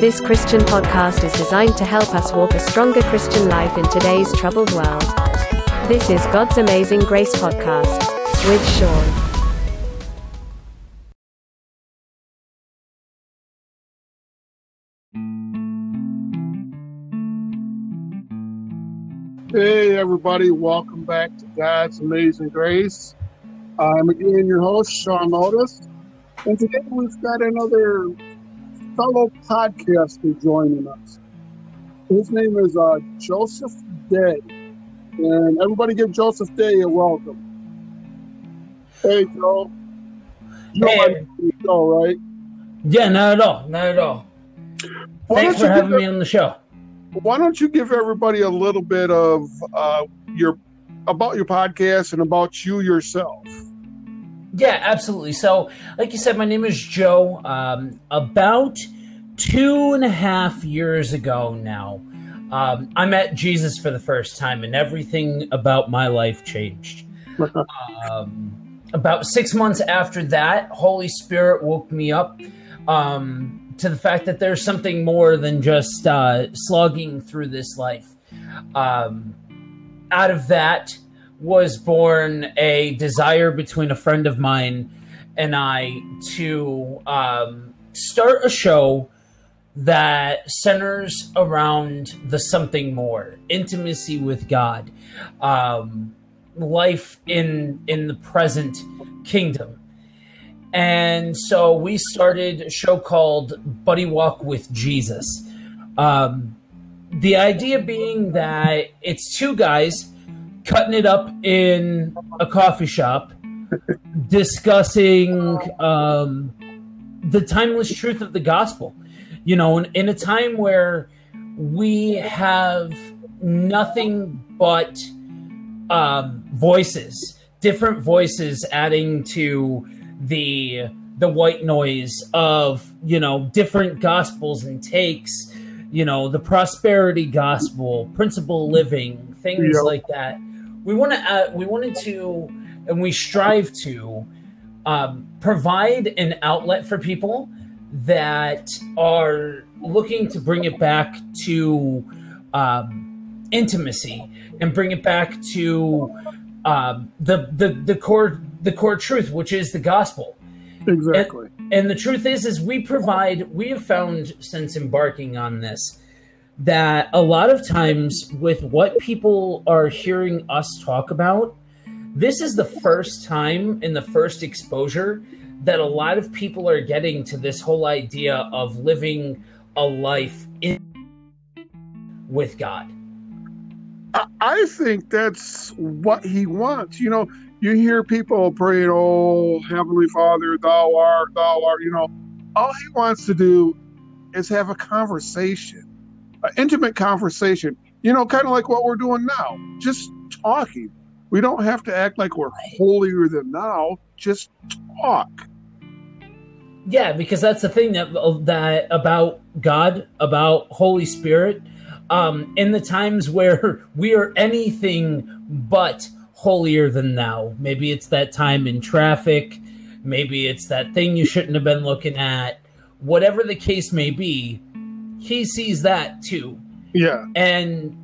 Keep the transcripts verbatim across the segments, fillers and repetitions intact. This Christian podcast is designed to help us walk a stronger Christian life in today's troubled world. This is God's Amazing Grace Podcast with Sean. Hey everybody, welcome back to God's Amazing Grace. I'm again your host, Sean Otis, and today we've got another fellow podcaster joining us. His name is uh, Joseph Day, and everybody give Joseph Day a welcome. Hey Joe. You hey. Don't like the show, right? Yeah, not at all, not at all. Why Thanks for having me a- on the show. Why don't you give everybody a little bit of uh, your about your podcast and about you yourself? Yeah, absolutely. So, like you said, my name is Joe. Um, about two and a half years ago now, um, I met Jesus for the first time, and everything about my life changed. um, about six months after that, Holy Spirit woke me up. Um, to the fact that there's something more than just uh, slogging through this life. Um, out of that was born a desire between a friend of mine and I to um, start a show that centers around the something more, intimacy with God, um, life in, in the present kingdom. And so we started a show called Buddy Walk with Jesus. Um, the idea being that it's two guys cutting it up in a coffee shop, discussing um, the timeless truth of the gospel. You know, in, in a time where we have nothing but um, voices, different voices adding to the the white noise of, you know, different gospels and takes, you know, the prosperity gospel, principle living, things yeah. like that. We want to, uh, we wanted to, and we strive to um, provide an outlet for people that are looking to bring it back to um, intimacy and bring it back to um, the the the core. the core truth, which is the gospel. Exactly. And, and the truth is, is we provide, we have found since embarking on this, that a lot of times with what people are hearing us talk about, this is the first time and the first exposure that a lot of people are getting to this whole idea of living a life in with God. I, I think that's what he wants. You know, you hear people praying, "Oh, Heavenly Father, thou art, thou art," you know. All he wants to do is have a conversation, an intimate conversation, you know, kind of like what we're doing now, just talking. We don't have to act like we're holier than thou, just talk. Yeah, because that's the thing that, that about God, about Holy Spirit, um, in the times where we are anything but holier than thou. Maybe it's that time in traffic. Maybe it's that thing you shouldn't have been looking at. Whatever the case may be, he sees that too. Yeah. And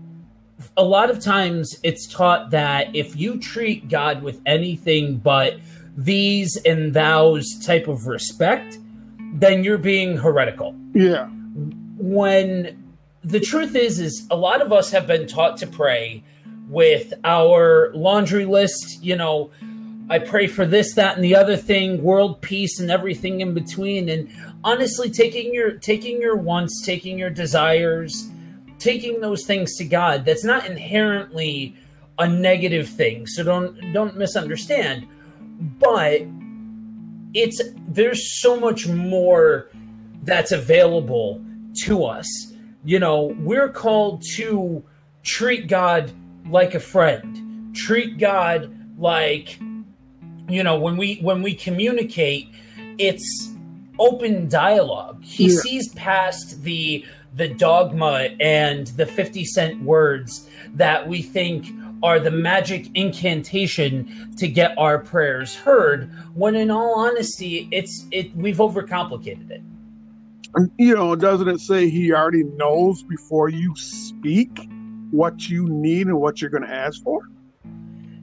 a lot of times it's taught that if you treat God with anything but these and thous type of respect, then you're being heretical. Yeah. When the truth is, is a lot of us have been taught to pray with our laundry list, you know, I pray for this, that, and the other thing, world peace, and everything in between. And honestly, taking your taking your wants, taking your desires, taking those things to God, that's not inherently a negative thing. So don't don't misunderstand. But it's there's so much more that's available to us. You know, we're called to treat God like a friend, treat God like, you know, when we when we communicate, it's open dialogue. He yeah. sees past the the dogma and the fifty cent words that we think are the magic incantation to get our prayers heard, when in all honesty, it's it we've overcomplicated it. You know, doesn't it say he already knows before you speak what you need and what you're going to ask for?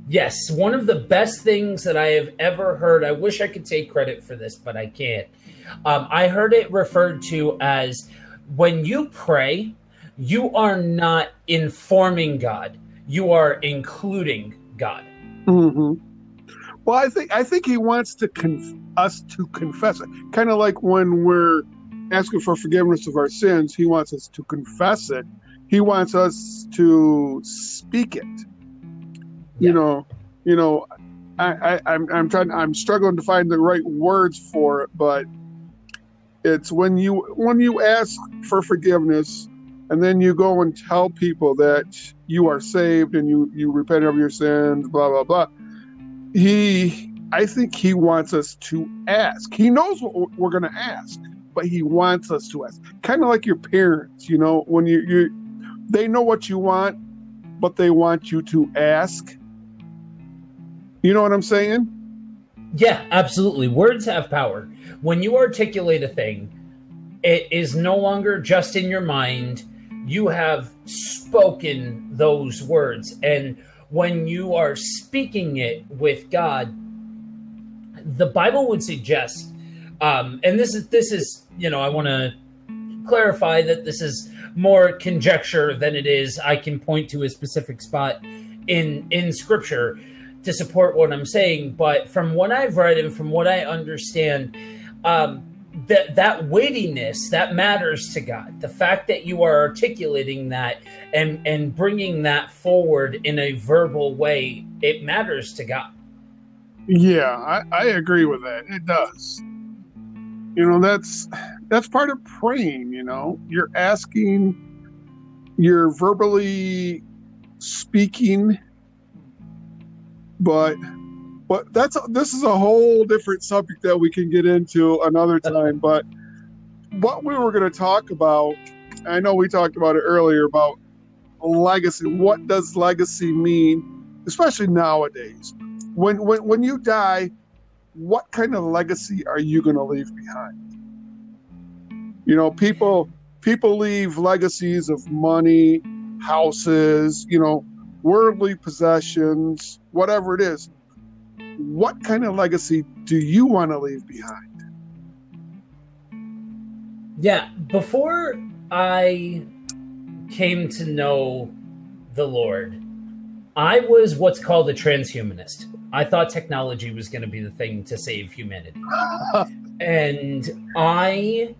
Yes, one of the best things that I have ever heard, I wish I could take credit for this, but I can't. Um, I heard it referred to as, when you pray, you are not informing God, you are including God. Mm-hmm. Well, I think I think he wants to conf- us to confess it. Kind of like when we're asking for forgiveness of our sins, he wants us to confess it. He wants us to speak it. Yeah. You know, you know, I, I, I'm, I'm trying, I'm struggling to find the right words for it, but it's when you, when you ask for forgiveness and then you go and tell people that you are saved and you, you repent of your sins, blah, blah, blah. He, I think he wants us to ask. He knows what we're going to ask, but he wants us to ask. Kind of like your parents, you know, when you, you, they know what you want, but they want you to ask. You know what I'm saying? Yeah, absolutely. Words have power. When you articulate a thing, it is no longer just in your mind. You have spoken those words. And when you are speaking it with God, the Bible would suggest, um, and this is, this is, you know, I want to clarify that this is more conjecture than it is I can point to a specific spot in in scripture to support what I'm saying, but from what I've read and from what I understand, um that that weightiness that matters to God, the fact that you are articulating that and and bringing that forward in a verbal way, it matters to God. Yeah, I, I agree with that. It does. You know, that's that's part of praying, you know. You're asking, you're verbally speaking, but but that's this is a whole different subject that we can get into another time. But what we were going to talk about, I know we talked about it earlier, about legacy. What does legacy mean, especially nowadays? When when when you die, what kind of legacy are you going to leave behind? You know, people people leave legacies of money, houses, you know, worldly possessions, whatever it is. What kind of legacy do you want to leave behind? Yeah, before I came to know the Lord, I was what's called a transhumanist. I thought technology was going to be the thing to save humanity. And I,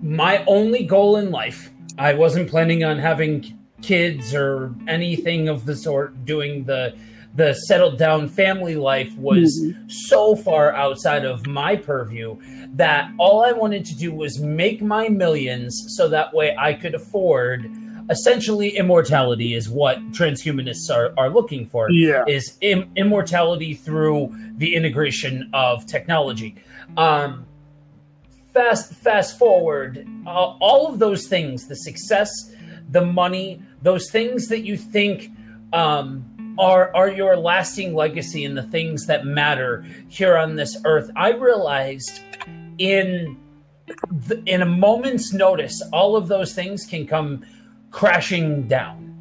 my only goal in life, I wasn't planning on having kids or anything of the sort, doing the, the settled down family life was mm-hmm. so far outside of my purview that all I wanted to do was make my millions so that way I could afford essentially immortality is what transhumanists are, are looking for. Yeah. Is im- immortality through the integration of technology. Um, fast, fast forward, uh, all of those things, the success, the money, those things that you think um, are, are your lasting legacy and the things that matter here on this earth. I realized in, th- in a moment's notice, all of those things can come crashing down.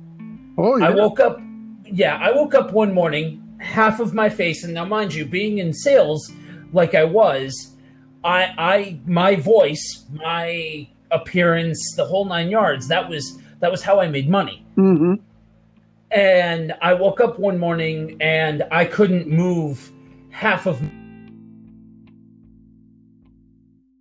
Oh, yeah. I woke up. Yeah, I woke up one morning, half of my face, and now mind you, being in sales like I was, I, I, my voice, my appearance, the whole nine yards. That was that was how I made money. Mm-hmm. And I woke up one morning and I couldn't move half of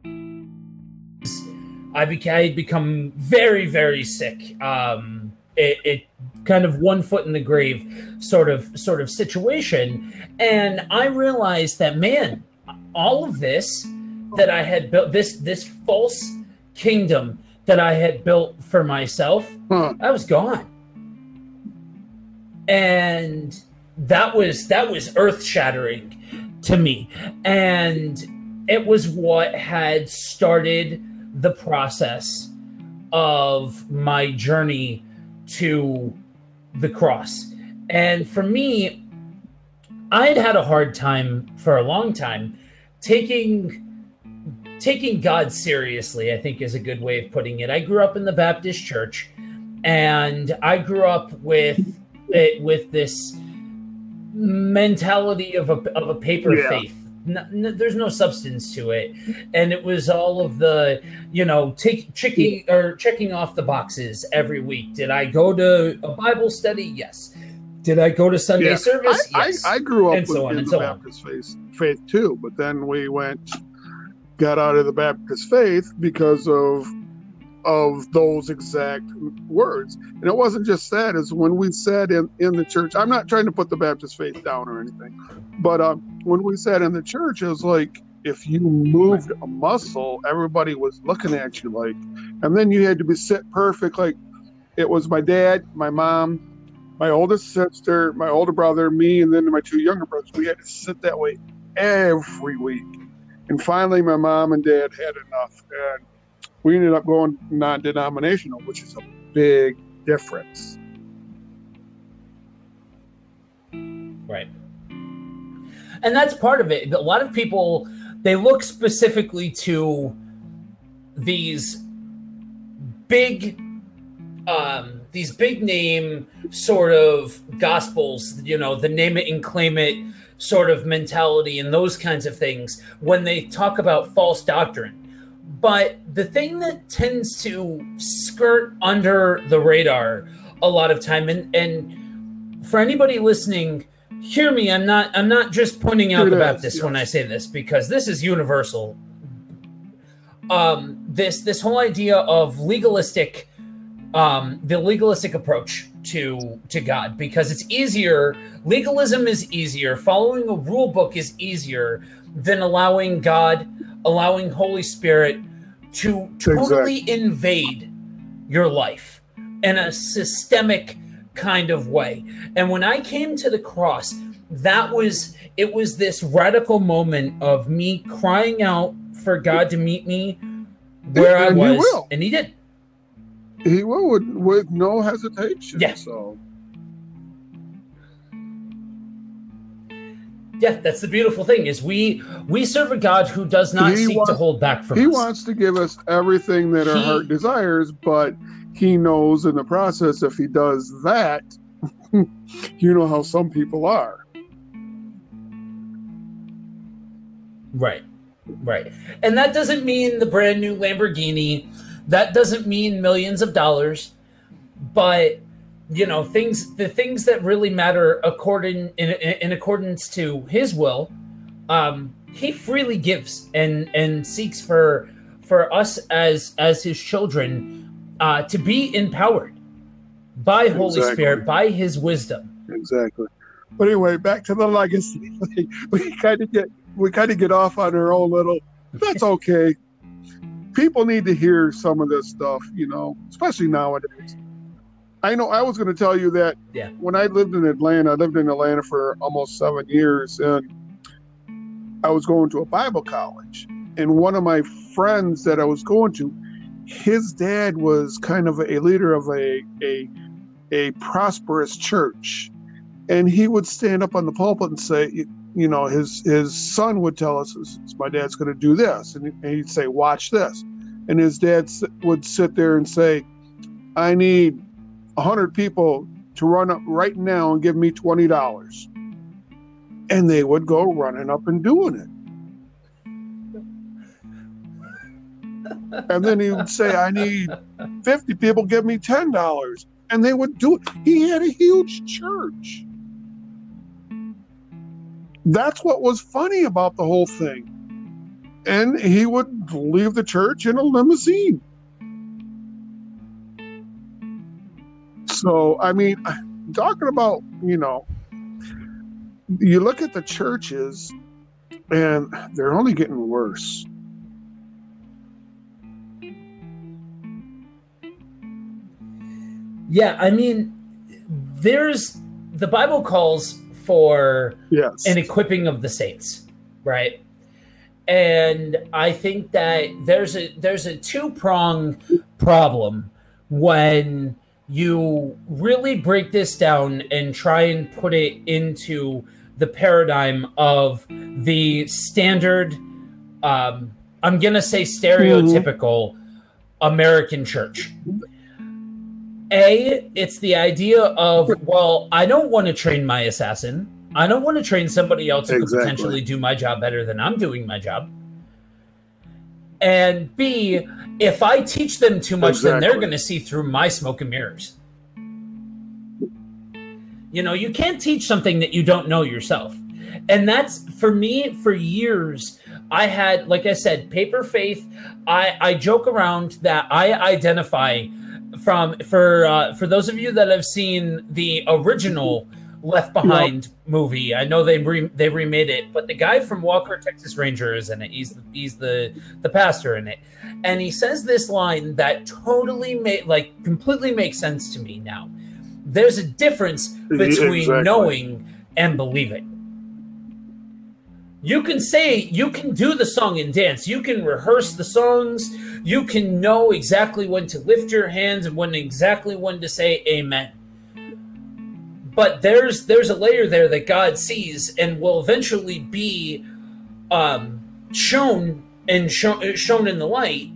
I became, I had become very, very sick. Um, it, it kind of one foot in the grave sort of sort of situation. And I realized that, man, all of this that I had built, this this false kingdom that I had built for myself, huh. I was gone. And that was that was earth-shattering to me. And it was what had started the process of my journey to the cross And for me, I had had a hard time for a long time taking taking God seriously, I think is a good way of putting it. I grew up in the Baptist church, and I grew up with it, with this mentality of a, of a paper yeah. faith. No, no, there's no substance to it, and it was all of the, you know, take, checking or checking off the boxes every week. Did I go to a Bible study? Yes. Did I go to Sunday yeah. service? I, yes. I, I grew up and with so on, and the so Baptist on. Faith, faith too, but then we went, got out of the Baptist faith because of of those exact words. And it wasn't just that, is when we sat in, in the church, I'm not trying to put the Baptist faith down or anything, but um, when we sat in the church, it was like, if you moved a muscle, everybody was looking at you like, and then you had to be sit perfect. Like, it was my dad, my mom, my oldest sister, my older brother, me, and then my two younger brothers. We had to sit that way every week. And finally, my mom and dad had enough, and we ended up going non-denominational, which is a big difference. Right. And that's part of it. A lot of people, they look specifically to these big, um, these big name sort of gospels, you know, the name it and claim it sort of mentality and those kinds of things when they talk about false doctrine. But the thing that tends to skirt under the radar a lot of time, and, and for anybody listening, hear me, I'm not I'm not just pointing out the Baptists when I say this, because this is universal. Um, this this whole idea of legalistic, um, the legalistic approach to to God, because it's easier. Legalism is easier. Following a rule book is easier than allowing God, allowing Holy Spirit to totally exactly. invade your life in a systemic kind of way. And when I came to the cross, that was, it was this radical moment of me crying out for God to meet me where and I was. He will. And he did. He will with, with no hesitation. Yeah. So. Yeah, that's the beautiful thing, is we we serve a God who does not he seek wants, to hold back from he us. He wants to give us everything that he, our heart desires, but he knows in the process if he does that, you know how some people are. Right, right. And that doesn't mean the brand new Lamborghini. That doesn't mean millions of dollars, but... you know, things, the things that really matter according in, in, in accordance to his will, um, he freely gives and, and seeks for, for us as, as his children, uh, to be empowered by Holy exactly. Spirit, by his wisdom. Exactly. But anyway, back to the legacy. We kind of get, we kind of get off on our own little, that's okay. People need to hear some of this stuff, you know, especially nowadays. I know I was going to tell you that yeah. when I lived in Atlanta, I lived in Atlanta for almost seven years, and I was going to a Bible college. And one of my friends that I was going to, his dad was kind of a leader of a a, a prosperous church. And he would stand up on the pulpit and say, you, you know, his, his son would tell us, my dad's going to do this. And he'd say, watch this. And his dad would sit there and say, I need one hundred people to run up right now and give me twenty dollars. And they would go running up and doing it. And then he would say, I need fifty people, give me ten dollars. And they would do it. He had a huge church. That's what was funny about the whole thing. And he would leave the church in a limousine. So, I mean, talking about, you know, you look at the churches and they're only getting worse. Yeah, I mean, there's, the Bible calls for yes. an equipping of the saints, right? And I think that there's a, there's a two-pronged problem when you really break this down and try and put it into the paradigm of the standard, um, I'm going to say stereotypical American church. A, it's the idea of, well, I don't want to train my assassin. I don't want to train somebody else who exactly. could potentially do my job better than I'm doing my job. And B, if I teach them too much, exactly. then they're going to see through my smoke and mirrors. You know, you can't teach something that you don't know yourself. And that's, for me, for years, I had, like I said, paper faith. I, I joke around that I identify from, for uh, for those of you that have seen the original Left Behind yep. movie. I know they re- they remade it, but the guy from Walker Texas Rangers is in it. He's the, he's the the pastor in it, and he says this line that totally made like completely makes sense to me now. There's a difference between exactly. knowing and believing. You can say, you can do the song and dance. You can rehearse the songs. You can know exactly when to lift your hands and when exactly when to say amen. But there's there's a layer there that God sees and will eventually be um, shown and shown shown in the light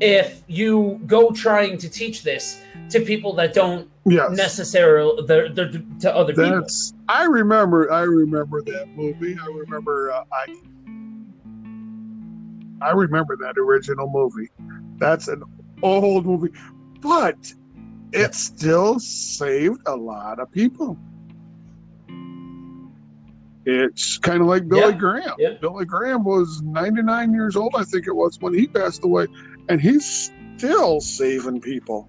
if you go trying to teach this to people that don't yes. necessarily they're, they're to other That's, people. I remember I remember that movie. I remember uh, I I remember that original movie. That's an old movie, but it still saved a lot of people. It's kind of like Billy yeah, Graham. Yeah. Billy Graham was ninety-nine years old, I think it was, when he passed away, and he's still saving people.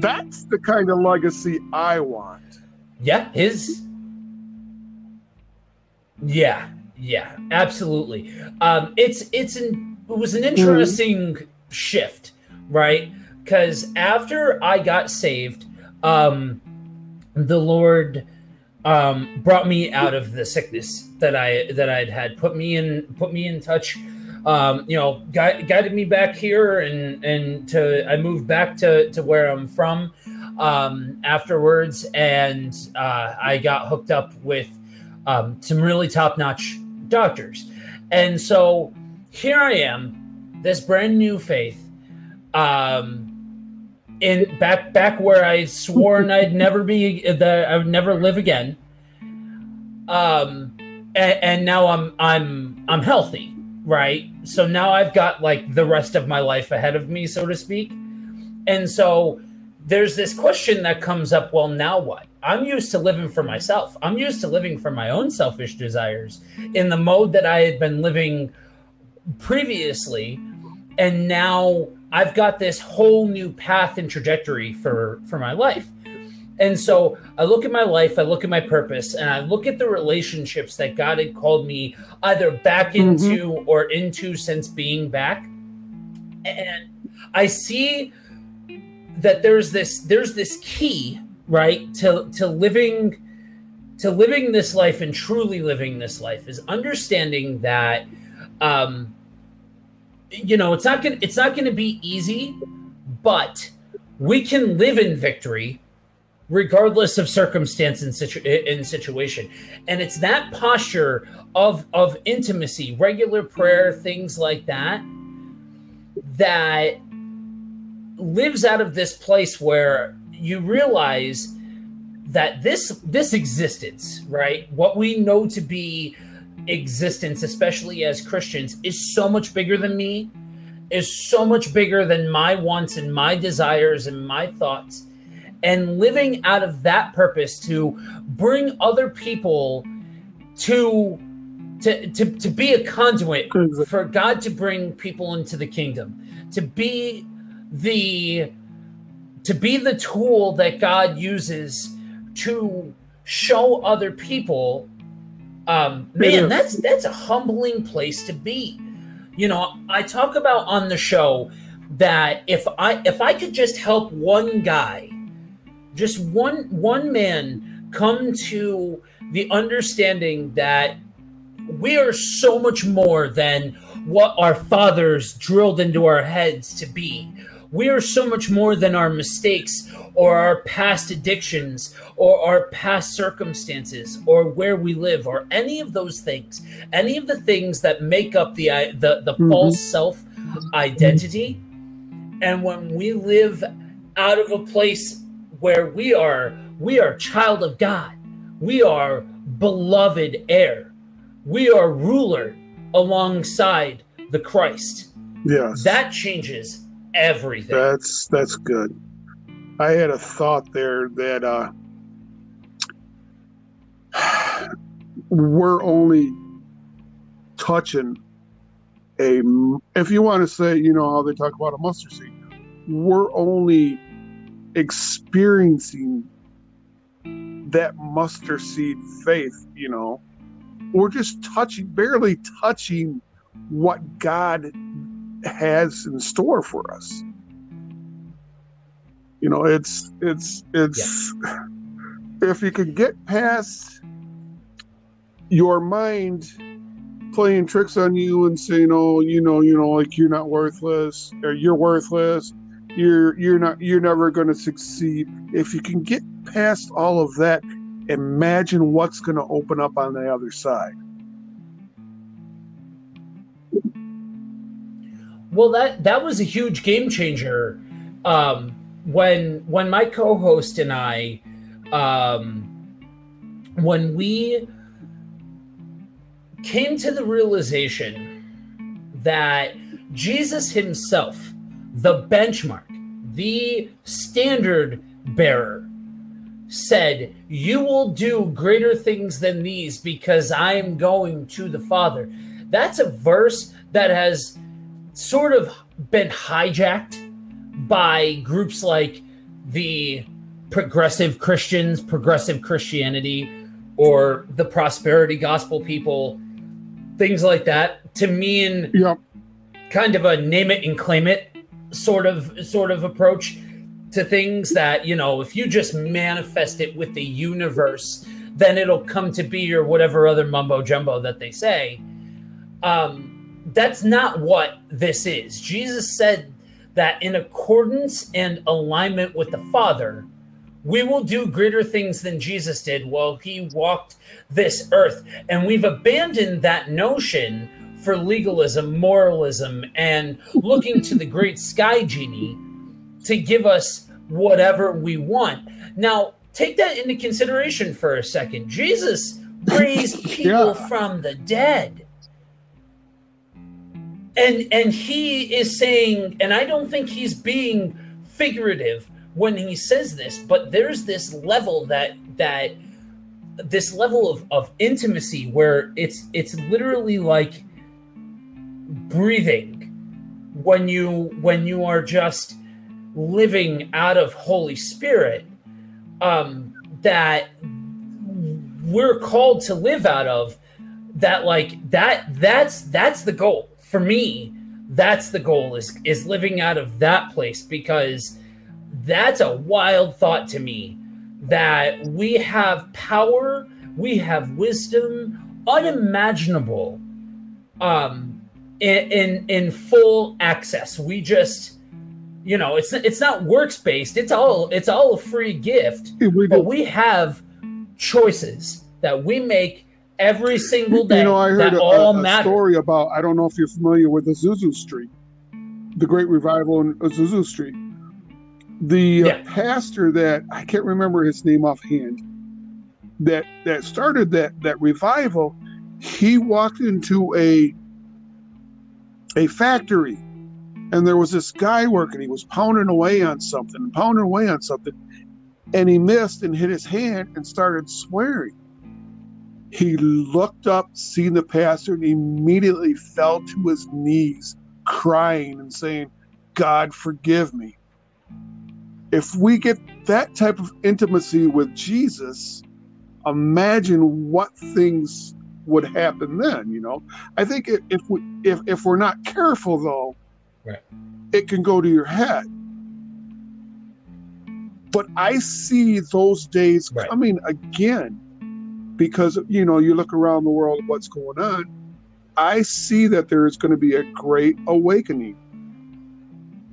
That's the kind of legacy I want. Yeah, his... Yeah, yeah, absolutely. Um, it's it's an, it was an interesting mm-hmm. shift, right? Because after I got saved, um, the Lord um, brought me out of the sickness that I that I'd had, put me in, put me in touch, um, you know, gui- guided me back here, and and to I moved back to, to where I'm from um, afterwards, and uh, I got hooked up with um, some really top-notch doctors, and so here I am, this brand new faith. Um, in back back where I sworn I'd never be that I would never live again. Um, and, and now I'm I'm I'm healthy, right? So now I've got like the rest of my life ahead of me, so to speak. And so there's this question that comes up. Well, now what? I'm used to living for myself. I'm used to living for my own selfish desires in the mode that I had been living previously, and now I've got this whole new path and trajectory for, for my life. And so I look at my life, I look at my purpose, and I look at the relationships that God had called me either back into mm-hmm. or into since being back. And I see that there's this, there's this key, right, to, to living, to living this life and truly living this life is understanding that, um, you know, it's not gonna it's not gonna be easy, but we can live in victory regardless of circumstance and, situ- and situation. And it's that posture of of intimacy, regular prayer, things like that, that lives out of this place where you realize that this this existence, right, what we know to be existence, especially as Christians, is so much bigger than me, is so much bigger than my wants and my desires and my thoughts, and living out of that purpose to bring other people to to to, to be a conduit for God to bring people into the kingdom, to be the to be the tool that God uses to show other people. Um, man, that's that's a humbling place to be. You know, I talk about on the show that if I if I could just help one guy, just one one man come to the understanding that we are so much more than what our fathers drilled into our heads to be, We are so much more than our mistakes or our past addictions or our past circumstances or where we live or any of those things, any of the things that make up the the, the mm-hmm. false self-identity. And when we live out of a place where we are, we are child of God. We are beloved heir. We are ruler alongside the Christ. Yes. That changes everything. That's that's good. I had a thought there that uh, we're only touching a, if you want to say, you know, how they talk about a mustard seed, we're only experiencing that mustard seed faith, you know. We're just touching, barely touching what God has in store for us. You know, it's, it's, it's, yeah. If you can get past your mind playing tricks on you and saying, oh, you know, you know, like you're not worthless or you're worthless, you're, you're not, you're never going to succeed. If you can get past all of that, imagine what's going to open up on the other side. Well, that, that was a huge game changer. Um, when, when my co-host and I, um, when we came to the realization that Jesus himself, the benchmark, the standard bearer, said, you will do greater things than these because I am going to the Father. That's a verse that has sort of been hijacked by groups like the progressive Christians, progressive Christianity, or the prosperity gospel people, things like that, to mean yeah. kind of a name it and claim it sort of sort of approach to things that, you know, if you just manifest it with the universe, then it'll come to be, or whatever other mumbo jumbo that they say. Um, that's not what this is. Jesus said that in accordance and alignment with the Father, we will do greater things than Jesus did while he walked this earth. And we've abandoned that notion for legalism, moralism, and looking to the great sky genie to give us whatever we want. Now, take that into consideration for a second. Jesus raised people yeah. from the dead. And, and he is saying, and I don't think he's being figurative when he says this, but there's this level that, that this level of, of intimacy where it's, it's literally like breathing when you, when you are just living out of Holy Spirit, um, that we're called to live out of, that like that, that's, that's the goal for me. That's the goal is, is living out of that place, because that's a wild thought to me that we have power, we have wisdom unimaginable, um, in, in, in full access. We just, you know, it's it's not works based. It's all it's all a free gift. We but we have choices that we make every single day. You know, I heard that a, all a, a story about. I don't know if you're familiar with Azusa Street, the great revival in Azusa Street. The yeah. uh, pastor that I can't remember his name offhand, that that started that that revival, he walked into a a factory. And there was this guy working. He was pounding away on something, pounding away on something. And he missed and hit his hand and started swearing. He looked up, seen the pastor, and immediately fell to his knees, crying and saying, God, forgive me. If we get that type of intimacy with Jesus, imagine what things would happen then, you know? I think if, we, if, if we're not careful, though, right. It can go to your head. But I see those days right. coming again, because, you know, you look around the world, what's going on. I see that there is going to be a great awakening.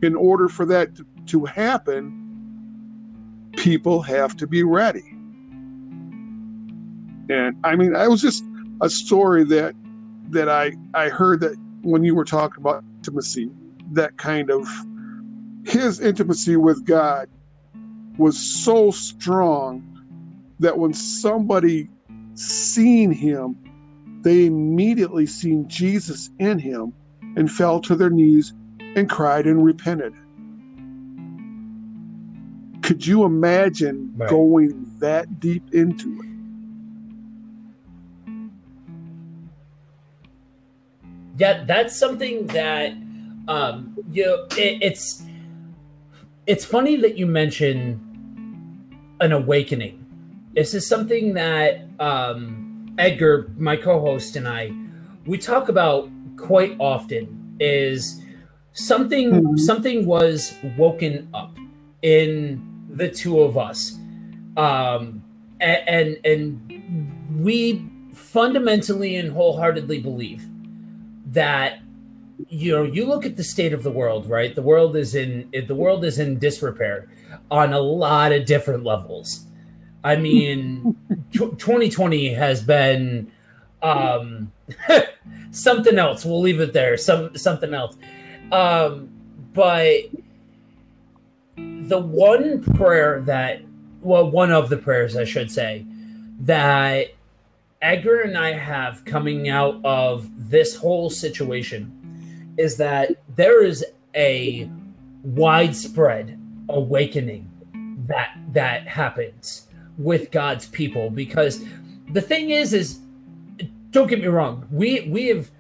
in order for that to happen, people have to be ready. And I mean, I was just a story that that I, I heard that when you were talking about intimacy, that kind of his intimacy with God was so strong that when somebody seen him, they immediately seen Jesus in him and fell to their knees and cried and repented. Could you imagine right. going that deep into it? Yeah, that's something that, um, you know, it, it's, it's funny that you mention an awakening. This is something that um, Edgar, my co-host, and I, we talk about quite often is something, mm-hmm. something was woken up in the two of us. Um, and, and, and we fundamentally and wholeheartedly believe that, you know, you look at the state of the world, right? The world is in the world is in disrepair on a lot of different levels. I mean, twenty twenty has been um, something else. We'll leave it there. Some something else. Um, but the one prayer that, well, one of the prayers I should say that Edgar and I have coming out of this whole situation is that there is a widespread awakening that that happens with God's people. Because the thing is, is don't get me wrong, we we have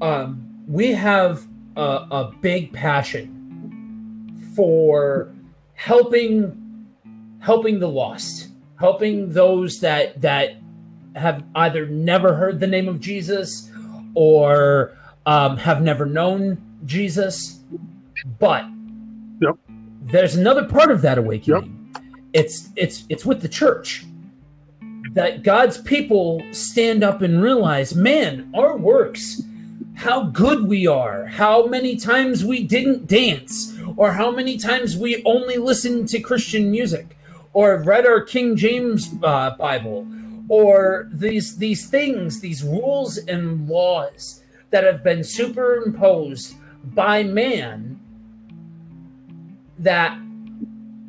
um, we have a, a big passion for helping helping the lost, helping those that that. have either never heard the name of Jesus or um, have never known Jesus. But yep. there's another part of that awakening. Yep. It's it's it's with the church. That God's people stand up and realize, man, our works, how good we are, how many times we didn't dance, or how many times we only listened to Christian music, or read our King James uh, Bible, or these these things, these rules and laws that have been superimposed by man, that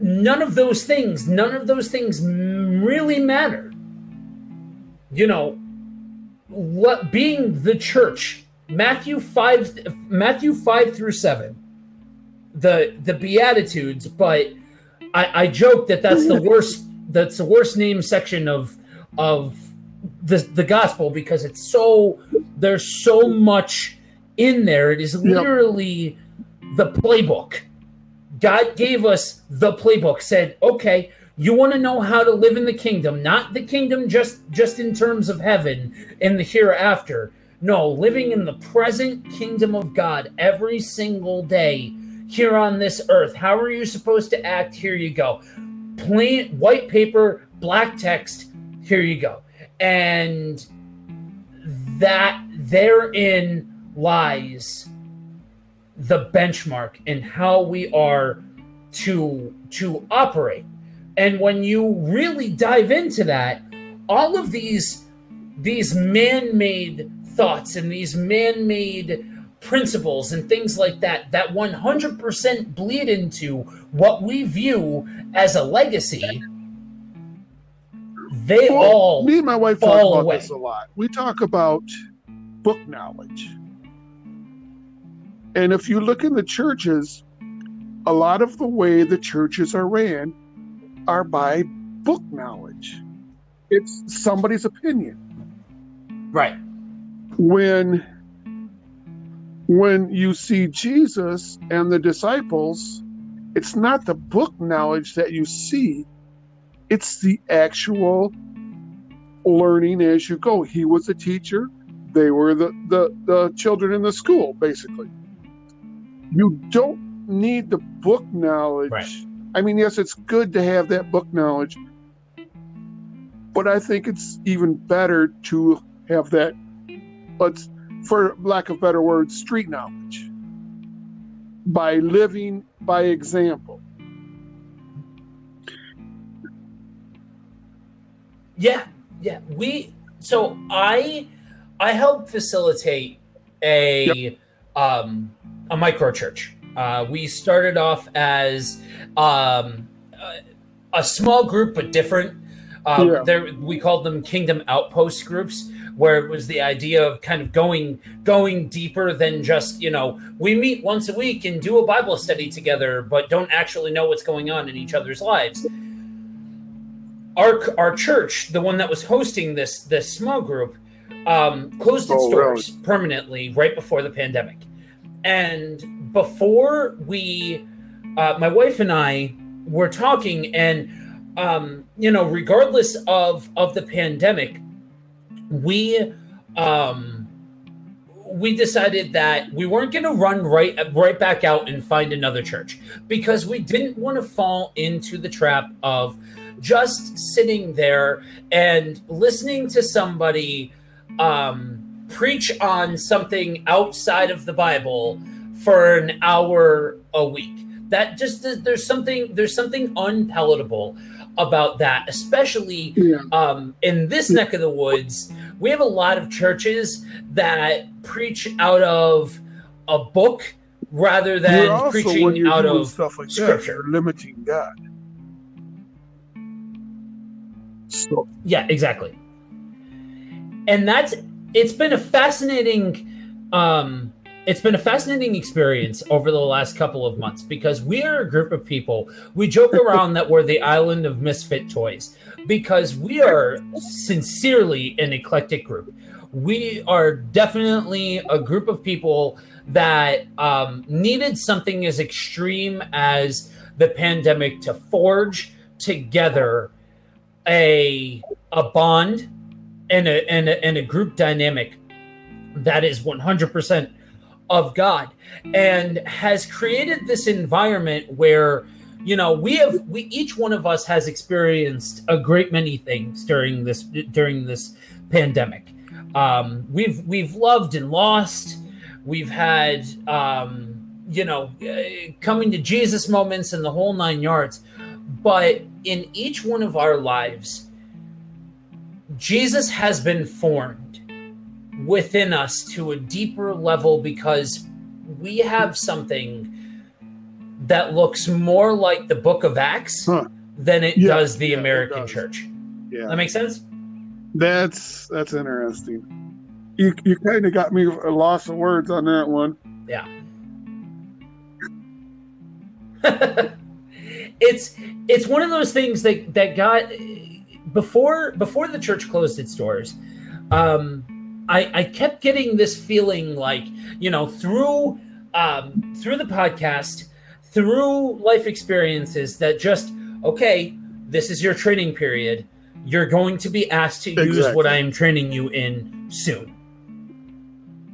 none of those things, none of those things really matter. You know, what being the church, Matthew five, Matthew five through seven, the the Beatitudes, but I, I joke that that's the worst, that's the worst named section of, of the the gospel, because it's so, there's so much in there. It is literally yep. the playbook. God gave us the playbook, said, okay, you want to know how to live in the kingdom, not the kingdom just, just in terms of heaven and the hereafter. No, living in the present kingdom of God every single day here on this earth. How are you supposed to act? Here you go. Plain white paper, black text. Here you go. And that therein lies the benchmark in how we are to to operate. And when you really dive into that, all of these these man-made thoughts and these man-made principles and things like that that one hundred percent bleed into what we view as a legacy, They well, all me and my wife talk about away. this a lot. We talk about book knowledge. And if you look in the churches, a lot of the way the churches are ran are by book knowledge. It's somebody's opinion. Right. When, when you see Jesus and the disciples, it's not the book knowledge that you see. It's the actual learning as you go. He was a teacher. They were the, the, the children in the school, basically. You don't need the book knowledge. Right. I mean, yes, it's good to have that book knowledge, but I think it's even better to have that, let's, for lack of better words, street knowledge. by living by example. Yeah, yeah. We so I I help facilitate a yep. um, a micro church. Uh, we started off as um, a small group, but different. Uh, yeah. There, we called them Kingdom Outpost groups, where it was the idea of kind of going going deeper than just, you know, we meet once a week and do a Bible study together, but don't actually know what's going on in each other's lives. Our our church, the one that was hosting this this small group, um, closed its oh, doors really? permanently right before the pandemic. And before we, uh, my wife and I were talking, and um, you know, regardless of of the pandemic, we um, we decided that we weren't going to run right right back out and find another church, because we didn't want to fall into the trap of just sitting there and listening to somebody um, preach on something outside of the Bible for an hour a week. That just there's something there's something unpalatable about that, especially yeah. um, in this neck of the woods. We have a lot of churches that preach out of a book rather than you're also, preaching when you're out doing of stuff like scripture. That, you're limiting God. So. Yeah, exactly. And that's it's been a fascinating. Um, It's been a fascinating experience over the last couple of months, because we are a group of people. We joke around that we're the island of misfit toys, because we are sincerely an eclectic group. We are definitely a group of people that um, needed something as extreme as the pandemic to forge together a a bond and a and a, and a group dynamic that is one hundred percent of God, and has created this environment where, you know, we have we each one of us has experienced a great many things during this during this pandemic. Um, we've we've loved and lost. We've had um, you know uh, coming to Jesus moments and the whole nine yards. But in each one of our lives, Jesus has been formed within us to a deeper level, because we have something that looks more like the book of Acts huh. than it yeah, does the yeah, American does. church. Yeah. That makes sense? That's that's interesting. You you kind of got me a loss of words on that one. Yeah. It's it's one of those things that that got before before the church closed its doors. Um I, I kept getting this feeling like, you know, through um, through the podcast, through life experiences, that just, okay, this is your training period. You're going to be asked to exactly. use what I am training you in soon.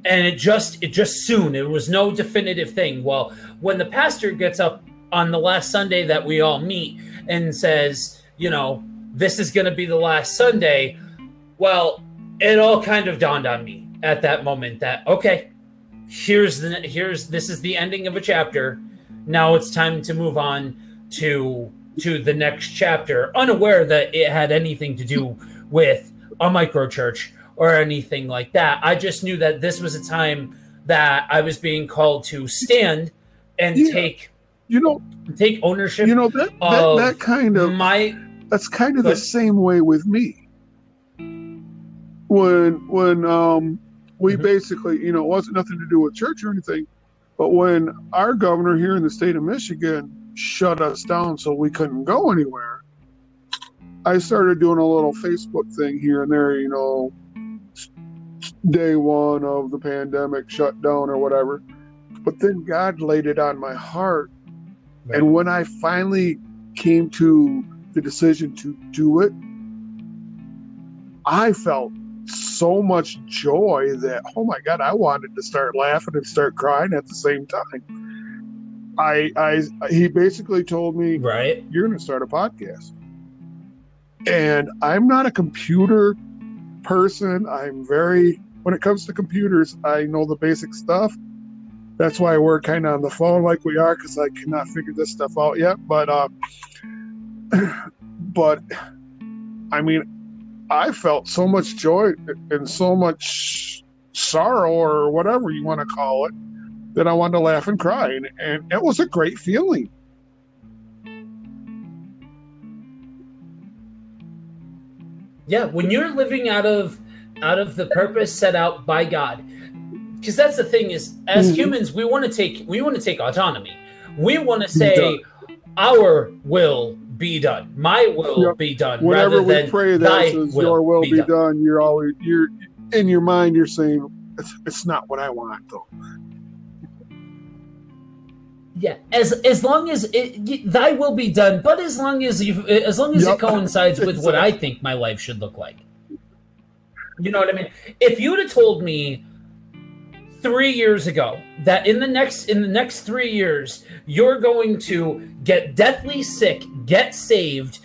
And it just, it just soon, it was no definitive thing. Well, when the pastor gets up on the last Sunday that we all meet and says, you know, this is going to be the last Sunday, well, it all kind of dawned on me at that moment that, okay, here's the here's this is the ending of a chapter. Now it's time to move on to to the next chapter, unaware that it had anything to do with a micro church or anything like that. I just knew that this was a time that I was being called to stand and yeah. take you know take ownership. You know that that, that kind of my that's kind of the, the same way with me. When when um, we mm-hmm. basically, you know, it wasn't nothing to do with church or anything, but when our governor here in the state of Michigan shut us down so we couldn't go anywhere, I started doing a little Facebook thing here and there, you know, day one of the pandemic shutdown or whatever. But then God laid it on my heart. Right. And when I finally came to the decision to do it, I felt so much joy that, oh my God, I wanted to start laughing and start crying at the same time. I, I, he basically told me, right, you're going to start a podcast. And I'm not a computer person. I'm very, when it comes to computers, I know the basic stuff, that's why we're kind of on the phone like we are, because I cannot figure this stuff out yet. But, uh, but I mean, I felt so much joy and so much sorrow, or whatever you want to call it, that I wanted to laugh and cry. And, and it was a great feeling. Yeah, when you're living out of out of the purpose set out by God, because that's the thing is, as mm-hmm. humans, we want to take we want to take autonomy. We want to say, our will be done, my will yep. be done. Whenever we than pray, that says, will your will be, be done. done. You're always you're in your mind. You're saying, it's, it's not what I want, though. Yeah, as as long as it, thy will be done, but as long as you, as long as yep. it coincides with exactly. what I think my life should look like. You know what I mean? If you would have told me three years ago that in the next in the next three years you're going to get deathly sick, get saved,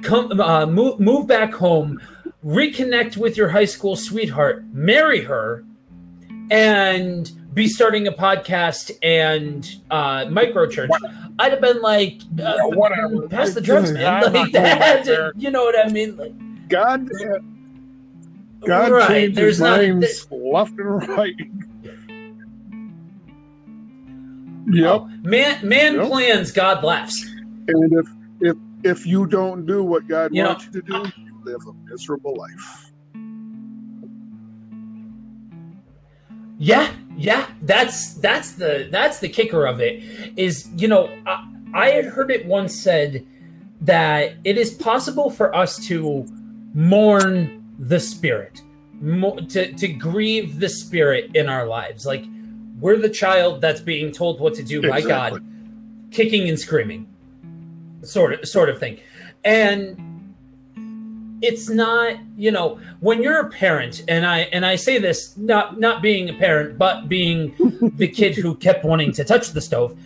come uh, move move back home, reconnect with your high school sweetheart, marry her, and be starting a podcast and uh, micro church, I'd have been like, uh, yeah, whatever. Pass the drugs, man. Like that, and, you know what I mean? Like, God, God right. changed There's his not, names there, left and right. Yep. Oh, man, man yep. plans, God laughs. And if if if you don't do what God you wants know, you to do, you live a miserable life. Yeah, yeah, that's that's the that's the kicker of it is, you know, I, I had heard it once said that it is possible for us to mourn the spirit, mo- to, to grieve the spirit in our lives. Like we're the child that's being told what to do exactly. by God, kicking and screaming, sort of sort of thing. And it's not, you know, when you're a parent, and I and I say this not not being a parent, but being the kid who kept wanting to touch the stove.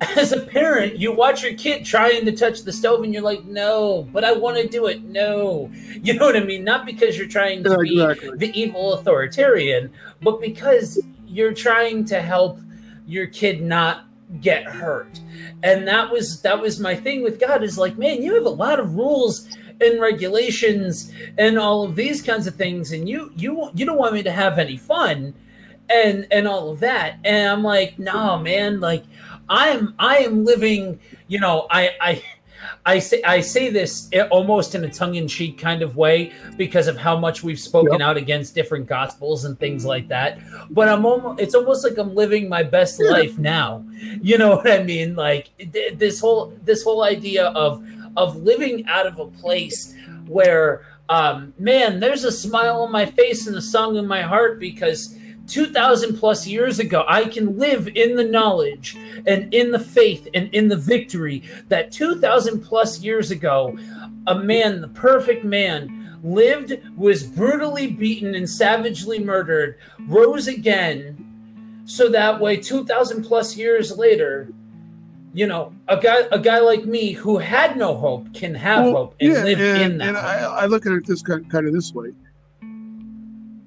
As a parent, you watch your kid trying to touch the stove, and you're like, no, but I want to do it. No, you know what I mean? Not because you're trying to be exactly. the evil authoritarian, but because you're trying to help your kid not get hurt. And that was that was my thing with God is like, man, you have a lot of rules and regulations and all of these kinds of things, and you you you don't want me to have any fun and and all of that. And I'm like, no, man, like I'm I am living, you know, I I I say I say this almost in a tongue-in-cheek kind of way because of how much we've spoken yep. out against different gospels and things like that. But I'm almost, it's almost like I'm living my best yeah. life now. You know what I mean? Like th- this whole this whole idea of of living out of a place where, um, man, there's a smile on my face and a song in my heart because two thousand plus years ago, I can live in the knowledge and in the faith and in the victory that two thousand plus years ago, a man, the perfect man, lived, was brutally beaten and savagely murdered, rose again. So that way, two thousand plus years later, you know, a guy, a guy like me who had no hope can have well, hope and yeah, live and, in that. And I, I look at it this kind, kind of this way.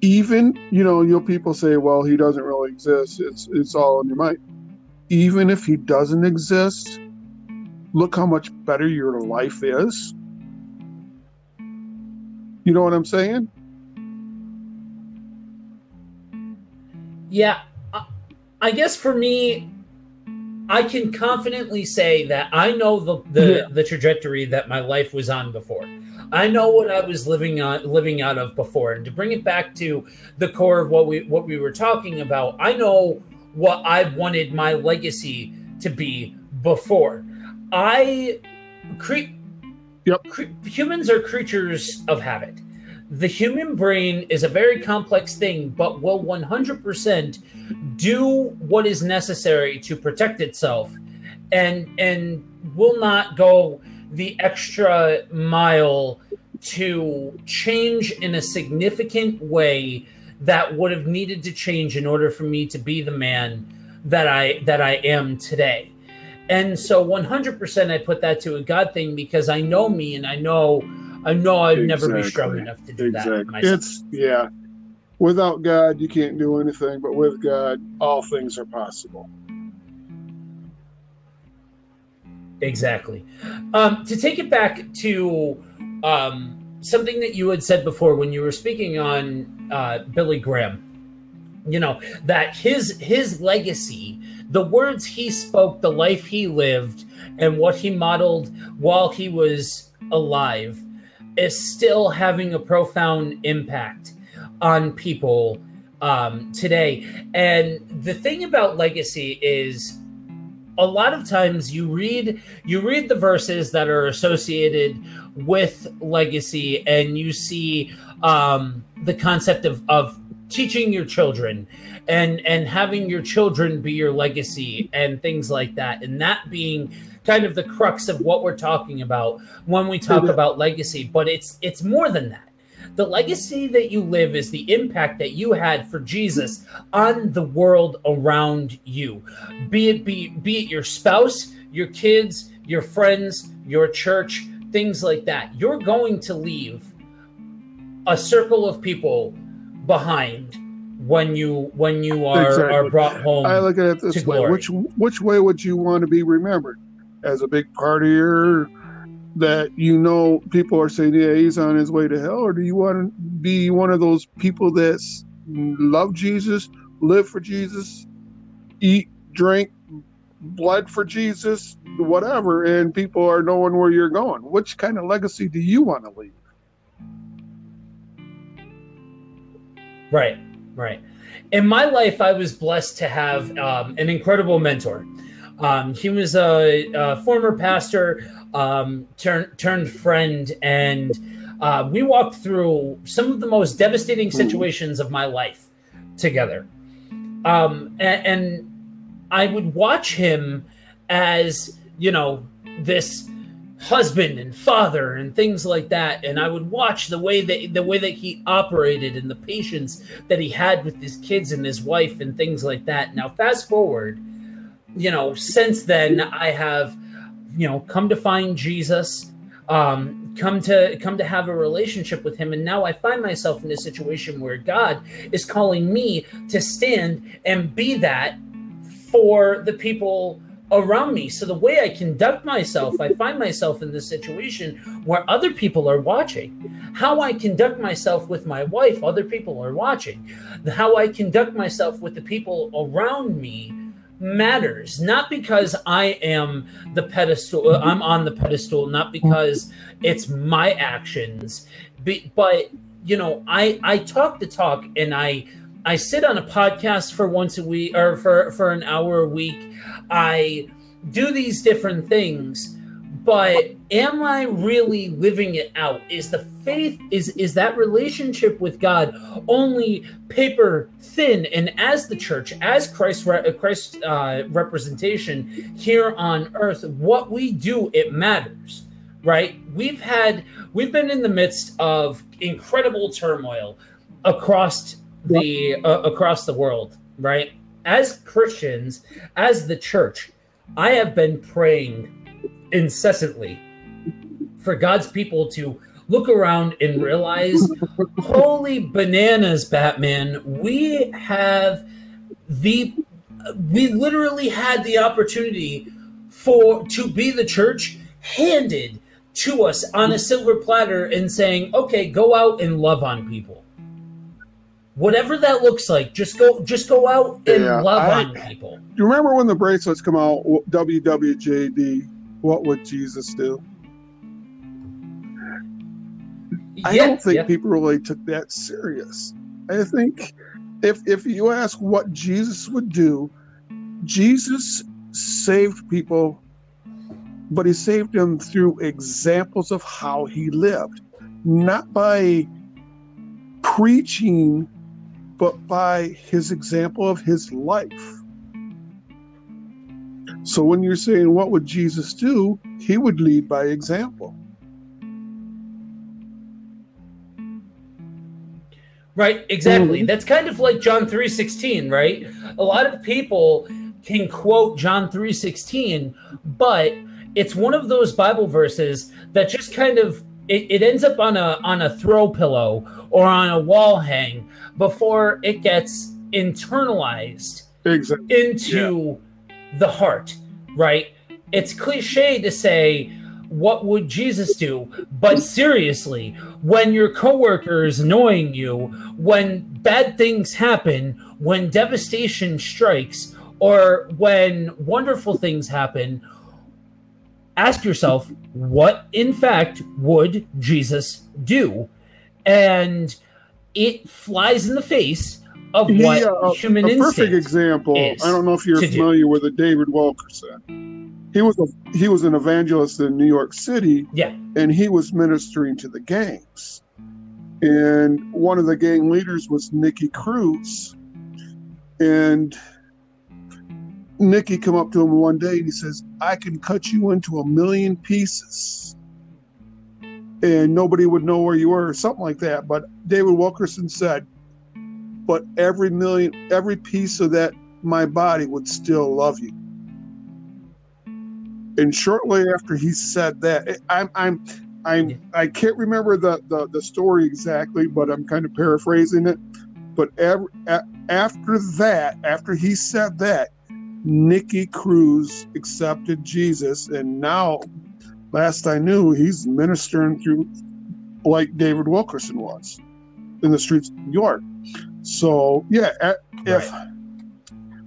Even, you know, you'll people say, "Well, he doesn't really exist. It's it's all in your mind." Even if he doesn't exist, look how much better your life is. You know what I'm saying? Yeah, I, I guess for me, I can confidently say that I know the the, yeah. the trajectory that my life was on before. I know what I was living on, living out of before. And to bring it back to the core of what we what we were talking about, I know what I wanted my legacy to be before. I cre- yep. cre- humans are creatures of habit. The human brain is a very complex thing, but will one hundred percent do what is necessary to protect itself and and will not go the extra mile to change in a significant way that would have needed to change in order for me to be the man that I that I am today. And so one hundred percent I put that to a God thing because I know me and I know I know I'd exactly. never be strong enough to do exactly. that myself. It's, yeah. Without God, you can't do anything, but with God, all things are possible. Exactly. Um, to take it back to um, something that you had said before when you were speaking on uh, Billy Graham, you know, that his his legacy, the words he spoke, the life he lived, and what he modeled while he was alive is still having a profound impact on people um, today. And the thing about legacy is, a lot of times you read you read the verses that are associated with legacy, and you see um, the concept of, of teaching your children and, and having your children be your legacy and things like that. And that being kind of the crux of what we're talking about when we talk about legacy. But it's it's more than that. The legacy that you live is the impact that you had for Jesus on the world around you, be it be, be it your spouse, your kids, your friends, your church, things like that. You're going to leave a circle of people behind when you when you are, exactly. are brought home. I look at it this way: which which way would you want to be remembered? As a big partier that, you know, people are saying, yeah, he's on his way to hell? Or do you want to be one of those people that love Jesus, live for Jesus, eat, drink, bled for Jesus, whatever, and people are knowing where you're going? Which kind of legacy do you want to leave? Right, right. In my life, I was blessed to have um, an incredible mentor. Um, he was a, a former pastor, um, turned turned friend, and uh, we walked through some of the most devastating situations of my life together. Um, and, and I would watch him as, you know, this husband and father and things like that, and I would watch the way that the way that he operated and the patience that he had with his kids and his wife and things like that. Now, fast forward. You know, since then I have, you know, come to find Jesus, um, come to come to have a relationship with him. And now I find myself in a situation where God is calling me to stand and be that for the people around me. So the way I conduct myself, I find myself in this situation where other people are watching. How I conduct myself with my wife, other people are watching. How I conduct myself with the people around me matters, not because I am the pedestal, I'm on the pedestal, not because it's my actions, but, you know, I, I talk the talk, and I, I sit on a podcast for once a week or for, for an hour a week. I do these different things, but am I really living it out? Is the faith, is, is that relationship with God only paper thin? And as the church, as Christ, Christ uh, representation here on earth, what we do, it matters, right? We've had, we've been in the midst of incredible turmoil across the, uh, across the world, right? As Christians, as the church, I have been praying incessantly for God's people to look around and realize, holy bananas, Batman, we have the, we literally had the opportunity for, to be the church handed to us on a silver platter and saying, okay, go out and love on people. Whatever that looks like, just go, just go out and yeah, love I, on people. Do you remember when the bracelets come out, W W J D? What would Jesus do? Yeah, I don't think yeah. people really took that serious. I think if if you ask what Jesus would do, Jesus saved people, but he saved them through examples of how he lived, not by preaching, but by his example of his life. So when you're saying, what would Jesus do? He would lead by example. Right, exactly. Mm-hmm. That's kind of like John three sixteen, right? A lot of people can quote John three sixteen, but it's one of those Bible verses that just kind of it, it ends up on a on a throw pillow or on a wall hang before it gets internalized exactly. into yeah. the heart, right? It's cliche to say, what would Jesus do? But seriously, when your coworker is annoying you, when bad things happen, when devastation strikes, or when wonderful things happen, ask yourself, what in fact would Jesus do? And it flies in the face of what yeah, a, human a instinct perfect example. Is I don't know if you're familiar do. with the David Wilkerson. He was a, he was an evangelist in New York City, yeah, and he was ministering to the gangs. And one of the gang leaders was Nikki Cruz. And Nikki come up to him one day and he says, I can cut you into a million pieces and nobody would know where you were, or something like that. But David Wilkerson said, but every million, every piece of that, my body would still love you. And shortly after he said that, I'm, I'm, I'm, I can't remember the, the, the story exactly, but I'm kind of paraphrasing it. But every, after that, after he said that, Nikki Cruz accepted Jesus, and now, last I knew, he's ministering through like David Wilkerson was in the streets of New York. So, yeah, at, right. if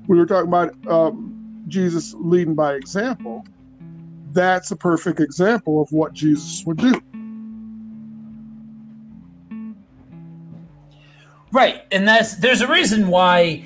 we were talking about um, Jesus leading by example, that's a perfect example of what Jesus would do. Right, and that's there's a reason why.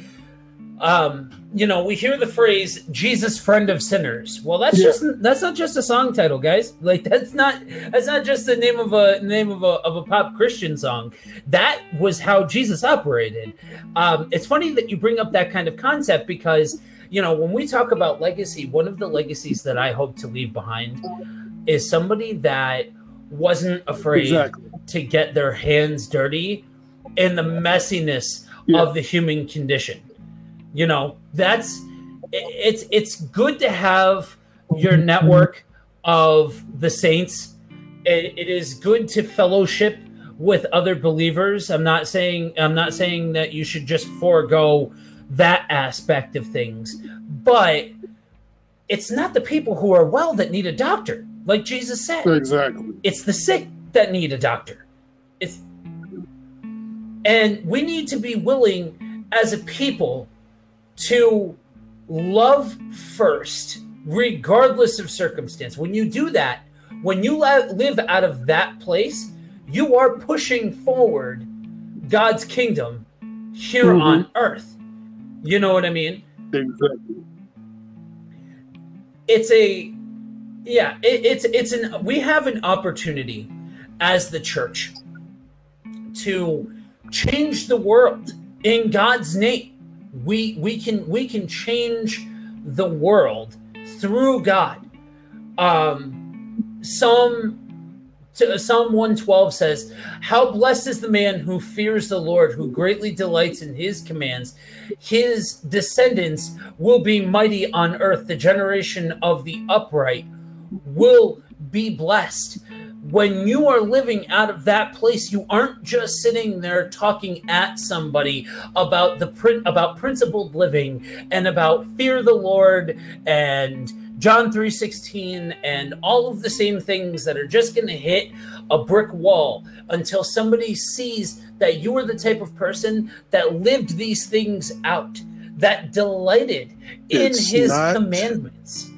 Um, You know, we hear the phrase "Jesus, friend of sinners." Well, that's yeah. just that's not just a song title, guys. Like that's not that's not just the name of a name of a of a pop Christian song. That was how Jesus operated. Um, it's funny that you bring up that kind of concept because, you know, when we talk about legacy, one of the legacies that I hope to leave behind is somebody that wasn't afraid exactly. to get their hands dirty in the messiness yeah. of the human condition. You know, that's it's it's good to have your network of the saints. It, it is good to fellowship with other believers. I'm not saying I'm not saying that you should just forego that aspect of things, but it's not the people who are well that need a doctor, like Jesus said. Exactly. It's the sick that need a doctor. It's and we need to be willing as a people to love first, regardless of circumstance. When you do that, when you live out of that place, you are pushing forward God's kingdom here mm-hmm. on earth. You know what I mean? Exactly. It's a, yeah, it, it's, it's an, we have an opportunity as the church to change the world in God's name. We we can we can change the world through God. Um, Psalm Psalm one twelve says, "How blessed is the man who fears the Lord, who greatly delights in His commands. His descendants will be mighty on earth. The generation of the upright will be blessed." When you are living out of that place, you aren't just sitting there talking at somebody about the print about principled living and about fear the Lord and John three sixteen and all of the same things that are just going to hit a brick wall until somebody sees that you are the type of person that lived these things out, that delighted in it's His commandments.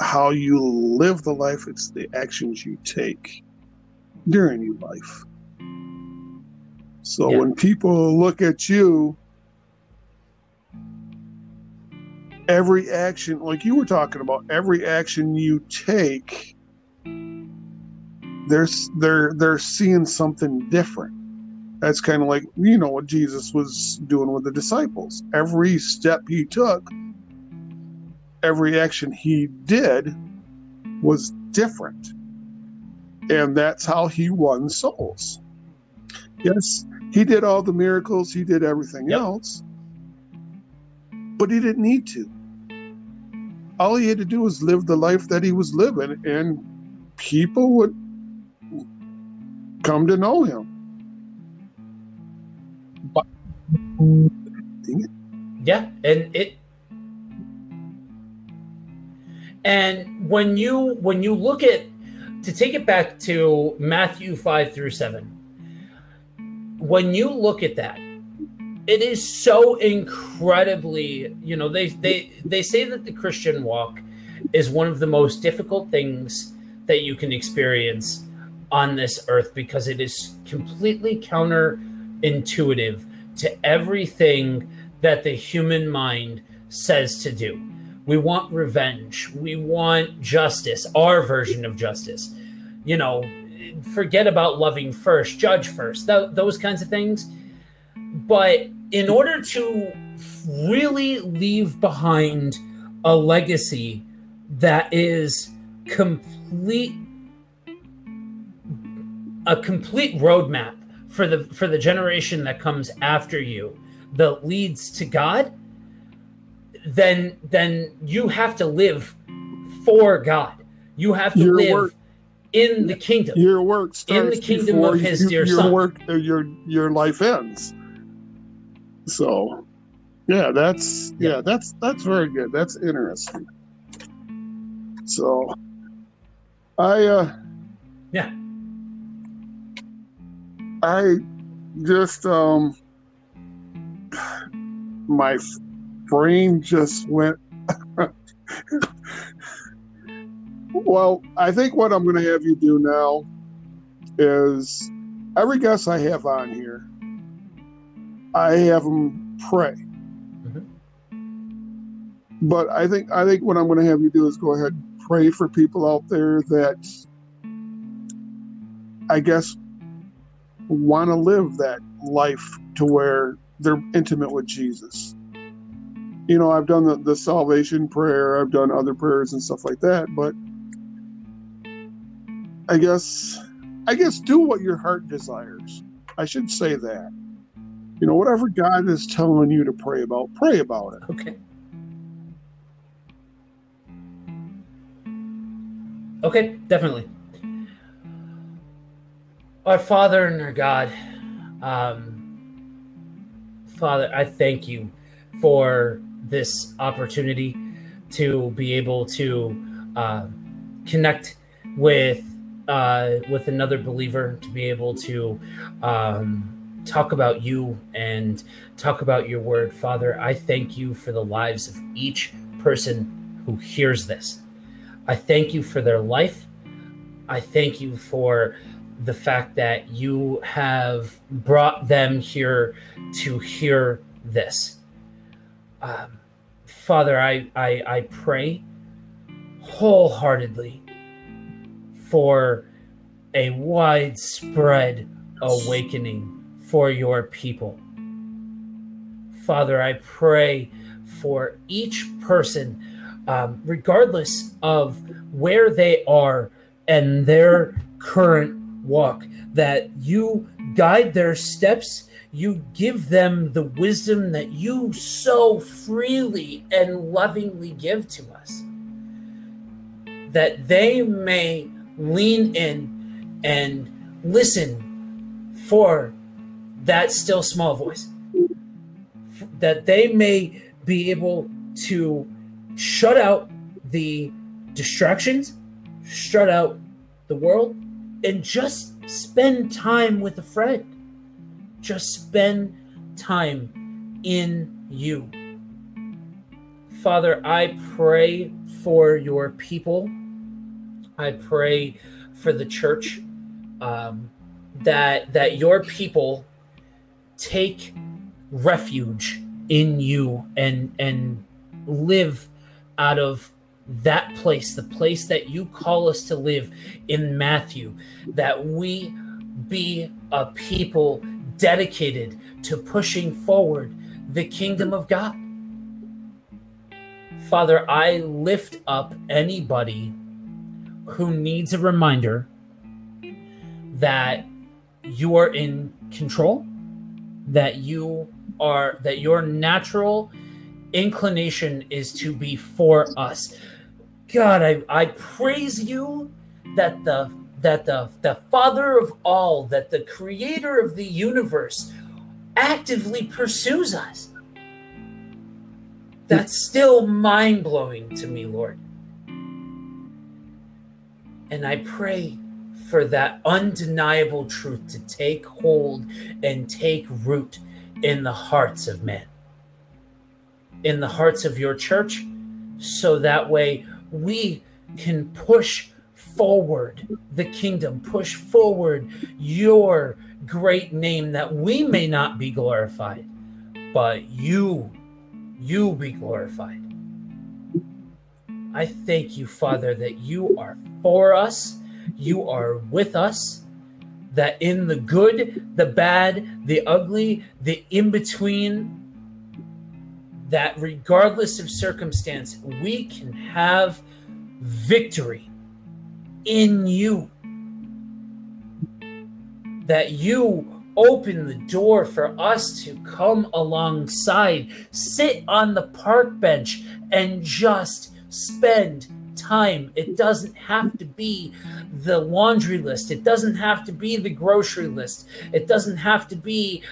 How you live the life, it's the actions you take during your life. So yeah. when people look at you, every action, like you were talking about, every action you take, they're they're they're seeing something different. That's kind of like, you know, what Jesus was doing with the disciples. Every step he took, every action he did was different. And that's how he won souls. Yes, he did all the miracles, he did everything yep. else, but he didn't need to. All he had to do was live the life that he was living, and people would come to know him. But, yeah, and it and when you when you look at to take it back to Matthew five through seven, when you look at that, it is so incredibly, you know, they they they say that the Christian walk is one of the most difficult things that you can experience on this earth, because it is completely counterintuitive to everything that the human mind says to do. We want revenge. We want justice, our version of justice. You know, forget about loving first, judge first, th- those kinds of things. But in order to really leave behind a legacy that is complete, a complete roadmap for the for the generation that comes after you, that leads to God, then then you have to live for God. You have to your live work, in the kingdom. Your work starts in the kingdom of His you, dear your Son. Work, your your life ends. So, yeah, that's yeah, yeah that's that's very good. That's interesting. So, I uh, yeah, I just um, my brain just went. Well, I think what I'm going to have you do now is every guest I have on here, I have them pray. Mm-hmm. But I think I think what I'm going to have you do is go ahead and pray for people out there that, I guess, want to live that life to where they're intimate with Jesus. You know, I've done the, the salvation prayer. I've done other prayers and stuff like that. But I guess, I guess do what your heart desires. I should say that. You know, whatever God is telling you to pray about, pray about it. Okay. Okay, definitely. Our Father and our God, um, Father, I thank you for this opportunity to be able to uh, connect with uh, with another believer, to be able to um, talk about you and talk about your word. Father, I thank you for the lives of each person who hears this. I thank you for their life. I thank you for the fact that you have brought them here to hear this. Um, Father, I, I, I pray wholeheartedly for a widespread awakening for your people. Father, I pray for each person, um, regardless of where they are and their current walk, that you guide their steps, you give them the wisdom that you so freely and lovingly give to us, that they may lean in and listen for that still small voice, that they may be able to shut out the distractions, shut out the world, and just spend time with a friend. Just spend time in you. Father, I pray for your people. I pray for the church, um, that that your people take refuge in you and and live out of that place, the place that you call us to live in Matthew, that we be a people dedicated to pushing forward the kingdom of God. Father, I lift up anybody who needs a reminder that you are in control, that you are, that your natural inclination is to be for us. God, I, I praise you that the that the, the Father of all, that the creator of the universe actively pursues us. That's still mind-blowing to me, Lord. And I pray for that undeniable truth to take hold and take root in the hearts of men, in the hearts of your church, so that way we can push forward the kingdom, push forward your great name, that we may not be glorified, but you, you be glorified. I thank you, Father, that you are for us, you are with us, that in the good, the bad, the ugly, the in-between, that regardless of circumstance, we can have victory in you. That you open the door for us to come alongside, sit on the park bench, and just spend time. It doesn't have to be the laundry list. It doesn't have to be the grocery list. It doesn't have to be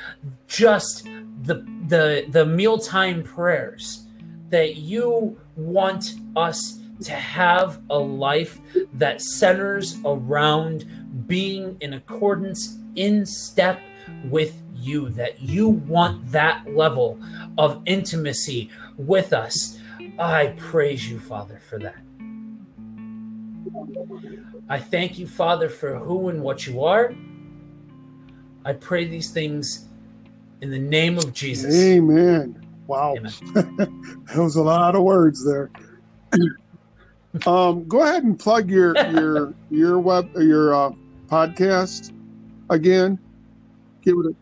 just the the the mealtime prayers. That you want us to have a life that centers around being in accordance, in step with you. That you want that level of intimacy with us. I praise you, Father, for that. I thank you, Father, for who and what you are. I pray these things in the name of Jesus. Amen. Wow. Amen. That was a lot of words there. um, go ahead and plug your your your web your uh, podcast again. Give it a...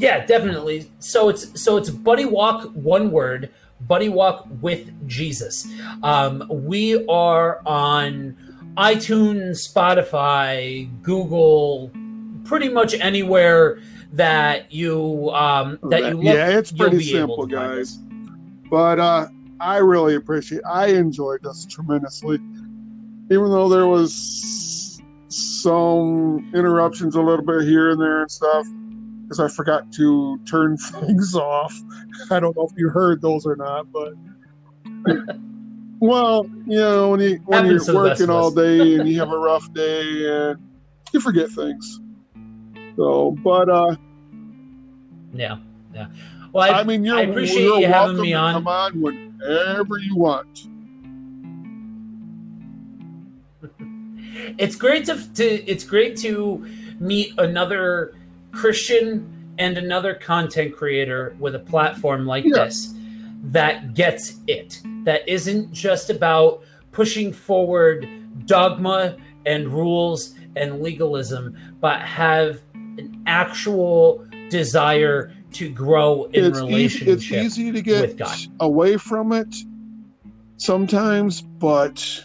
Yeah, definitely. So it's so it's Buddy Walk, one word. Buddy Walk with Jesus. Um, we are on iTunes, Spotify, Google, pretty much anywhere that you um, that you look. Yeah, it's pretty simple, guys. But uh, I really appreciate. I enjoyed this tremendously, even though there was some interruptions a little bit here and there and stuff, because I forgot to turn things off. I don't know if you heard those or not, but well, you know, when, you, when you're so working all day and you have a rough day and you forget things. So, but uh, yeah, yeah. Well, I, I mean, you're, I appreciate you're you welcome having me on. Come on whenever you want. It's great to, to it's great to meet another Christian and another content creator with a platform like yeah. this that gets it, that isn't just about pushing forward dogma and rules and legalism, but have an actual desire to grow in it's relationship easy, it's easy to get with God. Away from it sometimes, but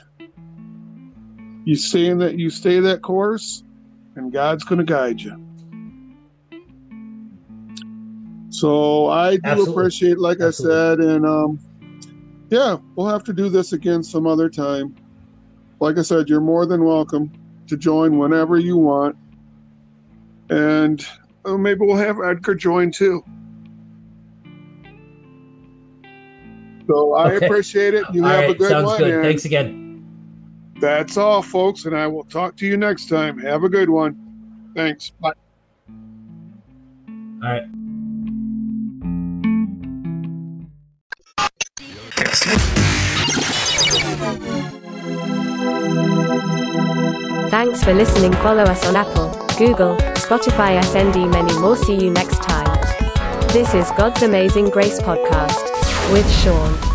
you stay in that you stay that course and God's going to guide you. So I do Absolutely. appreciate, like Absolutely. I said, and um, yeah, we'll have to do this again some other time. Like I said, you're more than welcome to join whenever you want. And uh, maybe we'll have Edgar join too. So I okay. appreciate it. You all have right. a good Sounds one. Good. Thanks again. That's all, folks. And I will talk to you next time. Have a good one. Thanks. Bye. All right. Thanks for listening. Follow us on Apple, Google, Spotify, S N D, many more. See you next time. This is God's Amazing Grace Podcast with Sean.